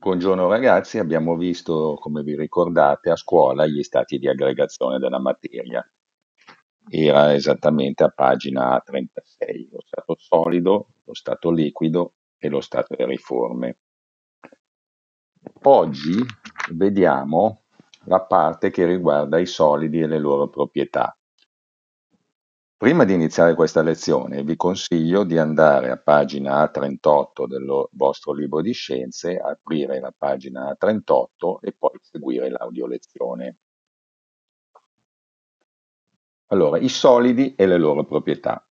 Buongiorno ragazzi, abbiamo visto, come vi ricordate, a scuola gli stati di aggregazione della materia. Era esattamente a pagina A36, lo stato solido, lo stato liquido e lo stato aeriforme. Oggi vediamo la parte che riguarda i solidi e le loro proprietà. Prima di iniziare questa lezione vi consiglio di andare a pagina A38 del vostro libro di scienze, aprire la pagina A38 e poi seguire l'audiolezione. Allora, i solidi e le loro proprietà.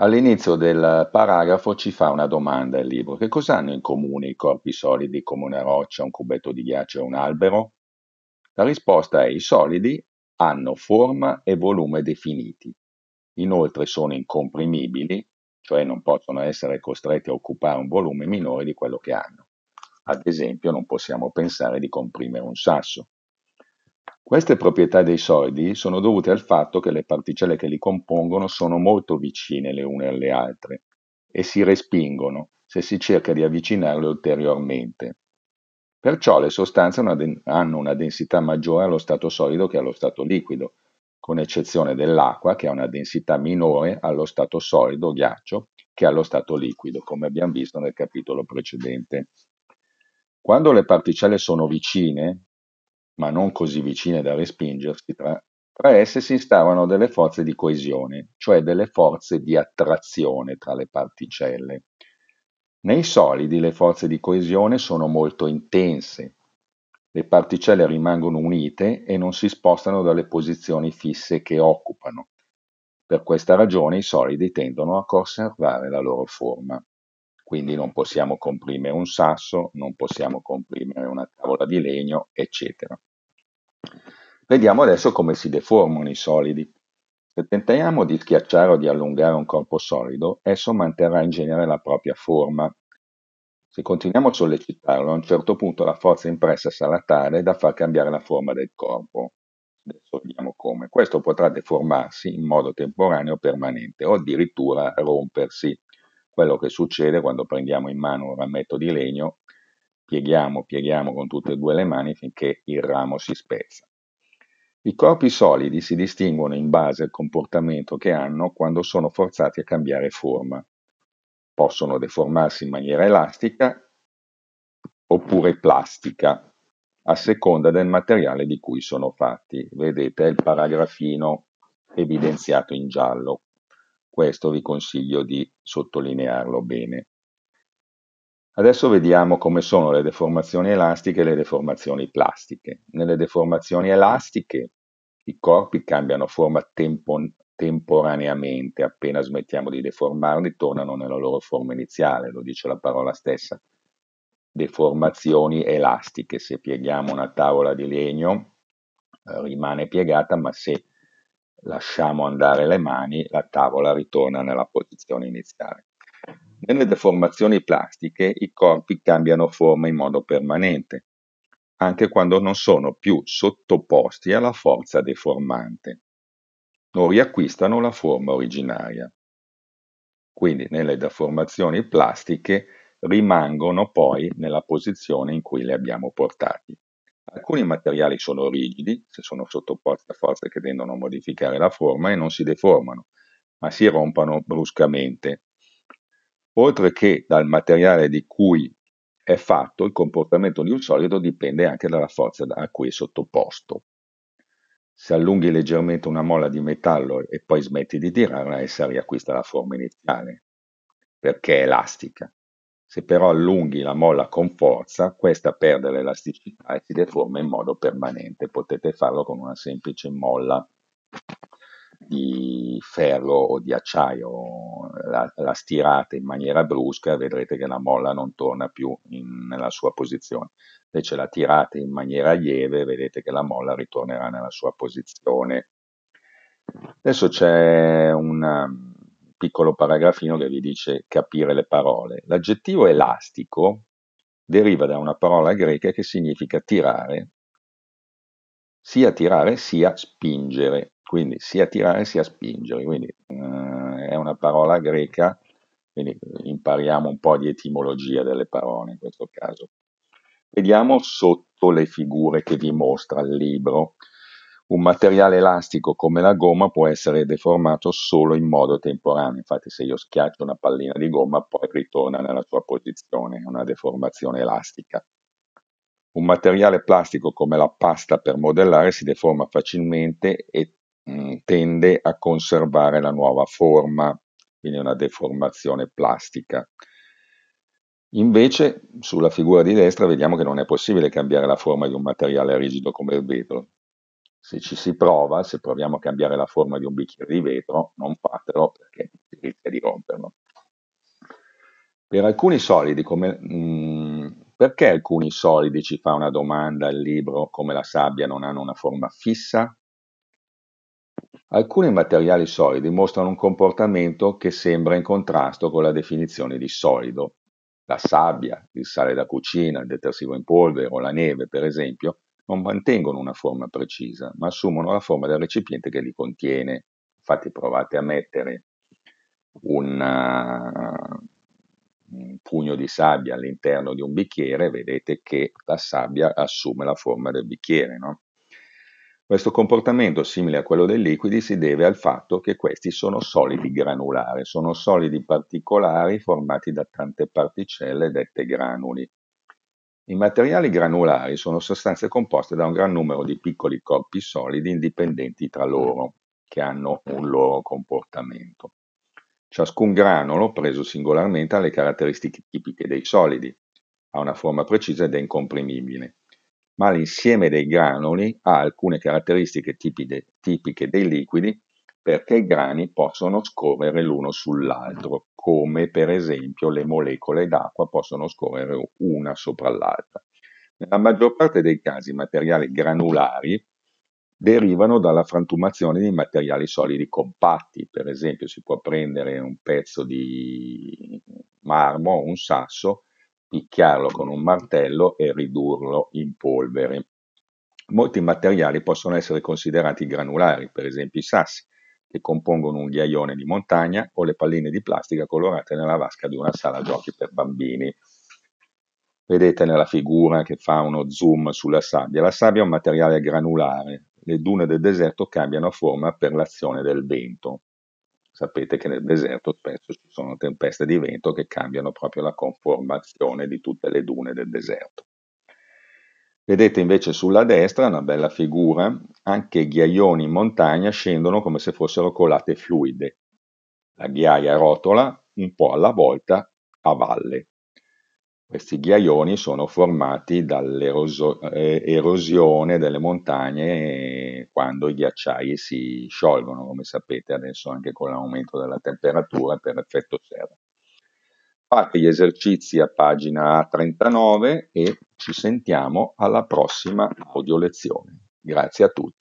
All'inizio del paragrafo ci fa una domanda il libro: che cosa hanno in comune i corpi solidi come una roccia, un cubetto di ghiaccio e un albero? La risposta è: i solidi hanno forma e volume definiti, inoltre sono incomprimibili, cioè non possono essere costretti a occupare un volume minore di quello che hanno. Ad esempio, non possiamo pensare di comprimere un sasso. Queste proprietà dei solidi sono dovute al fatto che le particelle che li compongono sono molto vicine le une alle altre e si respingono se si cerca di avvicinarle ulteriormente. Perciò le sostanze hanno una densità maggiore allo stato solido che allo stato liquido, con eccezione dell'acqua, che ha una densità minore allo stato solido ghiaccio che allo stato liquido, come abbiamo visto nel capitolo precedente. Quando le particelle sono vicine, ma non così vicine da respingersi, tra esse si instaurano delle forze di coesione, cioè delle forze di attrazione tra le particelle. Nei solidi le forze di coesione sono molto intense, le particelle rimangono unite e non si spostano dalle posizioni fisse che occupano. Per questa ragione i solidi tendono a conservare la loro forma. Quindi non possiamo comprimere un sasso, non possiamo comprimere una tavola di legno, eccetera. Vediamo adesso come si deformano i solidi. Se tentiamo di schiacciare o di allungare un corpo solido, esso manterrà in genere la propria forma. Se continuiamo a sollecitarlo, a un certo punto la forza impressa sarà tale da far cambiare la forma del corpo. Adesso vediamo come. Questo potrà deformarsi in modo temporaneo o permanente, o addirittura rompersi. Quello che succede quando prendiamo in mano un rametto di legno, pieghiamo con tutte e due le mani finché il ramo si spezza. I corpi solidi si distinguono in base al comportamento che hanno quando sono forzati a cambiare forma. Possono deformarsi in maniera elastica oppure plastica, a seconda del materiale di cui sono fatti. Vedete il paragrafino evidenziato in giallo. Questo vi consiglio di sottolinearlo bene. Adesso vediamo come sono le deformazioni elastiche e le deformazioni plastiche. Nelle deformazioni elastiche i corpi cambiano forma temporaneamente, appena smettiamo di deformarli tornano nella loro forma iniziale, lo dice la parola stessa. Deformazioni elastiche: se pieghiamo una tavola di legno rimane piegata, ma se lasciamo andare le mani la tavola ritorna nella posizione iniziale. Nelle deformazioni plastiche i corpi cambiano forma in modo permanente, anche quando non sono più sottoposti alla forza deformante. Non riacquistano la forma originaria. Quindi nelle deformazioni plastiche rimangono poi nella posizione in cui le abbiamo portati. Alcuni materiali sono rigidi, se sono sottoposti a forze che tendono a modificare la forma, e non si deformano, ma si rompono bruscamente. Oltre che dal materiale di cui è fatto, il comportamento di un solido dipende anche dalla forza a cui è sottoposto. Se allunghi leggermente una molla di metallo e poi smetti di tirarla, essa riacquista la forma iniziale, perché è elastica. Se però allunghi la molla con forza, questa perde l'elasticità e si deforma in modo permanente. Potete farlo con una semplice molla di ferro o di acciaio, la stirate in maniera brusca e vedrete che la molla non torna più nella sua posizione. Invece la tirate in maniera lieve e vedete che la molla ritornerà nella sua posizione. Adesso c'è un piccolo paragrafino che vi dice capire le parole. L'aggettivo elastico deriva da una parola greca che significa tirare sia spingere. Quindi sia tirare sia spingere, quindi è una parola greca Quindi impariamo un po' di etimologia delle parole in questo caso. Vediamo sotto le figure che vi mostra il libro. Un materiale elastico come la gomma può essere deformato solo in modo temporaneo, infatti se io schiaccio una pallina di gomma poi ritorna nella sua posizione, una deformazione elastica. Un materiale plastico come la pasta per modellare si deforma facilmente e tende a conservare la nuova forma, quindi una deformazione plastica. Invece sulla figura di destra vediamo che non è possibile cambiare la forma di un materiale rigido come il vetro. Se ci si prova, se proviamo a cambiare la forma di un bicchiere di vetro, non fatelo perché si rischia di romperlo. Per alcuni solidi, come, perché alcuni solidi, ci fa una domanda il libro, come la sabbia, non hanno una forma fissa? Alcuni materiali solidi mostrano un comportamento che sembra in contrasto con la definizione di solido. La sabbia, il sale da cucina, il detersivo in polvere o la neve, per esempio, non mantengono una forma precisa, ma assumono la forma del recipiente che li contiene. Infatti provate a mettere un pugno di sabbia all'interno di un bicchiere, vedete che la sabbia assume la forma del bicchiere, no? Questo comportamento, simile a quello dei liquidi, si deve al fatto che questi sono solidi granulari, sono solidi particolari formati da tante particelle dette granuli. I materiali granulari sono sostanze composte da un gran numero di piccoli corpi solidi indipendenti tra loro, che hanno un loro comportamento. Ciascun granulo, preso singolarmente, ha le caratteristiche tipiche dei solidi, ha una forma precisa ed è incomprimibile, ma l'insieme dei granuli ha alcune caratteristiche tipiche dei liquidi perché i grani possono scorrere l'uno sull'altro, come per esempio le molecole d'acqua possono scorrere una sopra l'altra. Nella maggior parte dei casi i materiali granulari derivano dalla frantumazione di materiali solidi compatti, per esempio si può prendere un pezzo di marmo o un sasso, picchiarlo con un martello e ridurlo in polvere. Molti materiali possono essere considerati granulari, per esempio i sassi, che compongono un ghiaione di montagna, o le palline di plastica colorate nella vasca di una sala giochi per bambini. Vedete nella figura che fa uno zoom sulla sabbia. La sabbia è un materiale granulare. Le dune del deserto cambiano forma per l'azione del vento. Sapete che nel deserto spesso ci sono tempeste di vento che cambiano proprio la conformazione di tutte le dune del deserto. Vedete invece sulla destra una bella figura, anche i ghiaioni in montagna scendono come se fossero colate fluide. La ghiaia rotola un po' alla volta a valle. Questi ghiaioni sono formati dall'erosione delle montagne quando i ghiacciai si sciolgono, come sapete adesso anche con l'aumento della temperatura per effetto serra. Fate gli esercizi a pagina A39 e ci sentiamo alla prossima audio lezione. Grazie a tutti.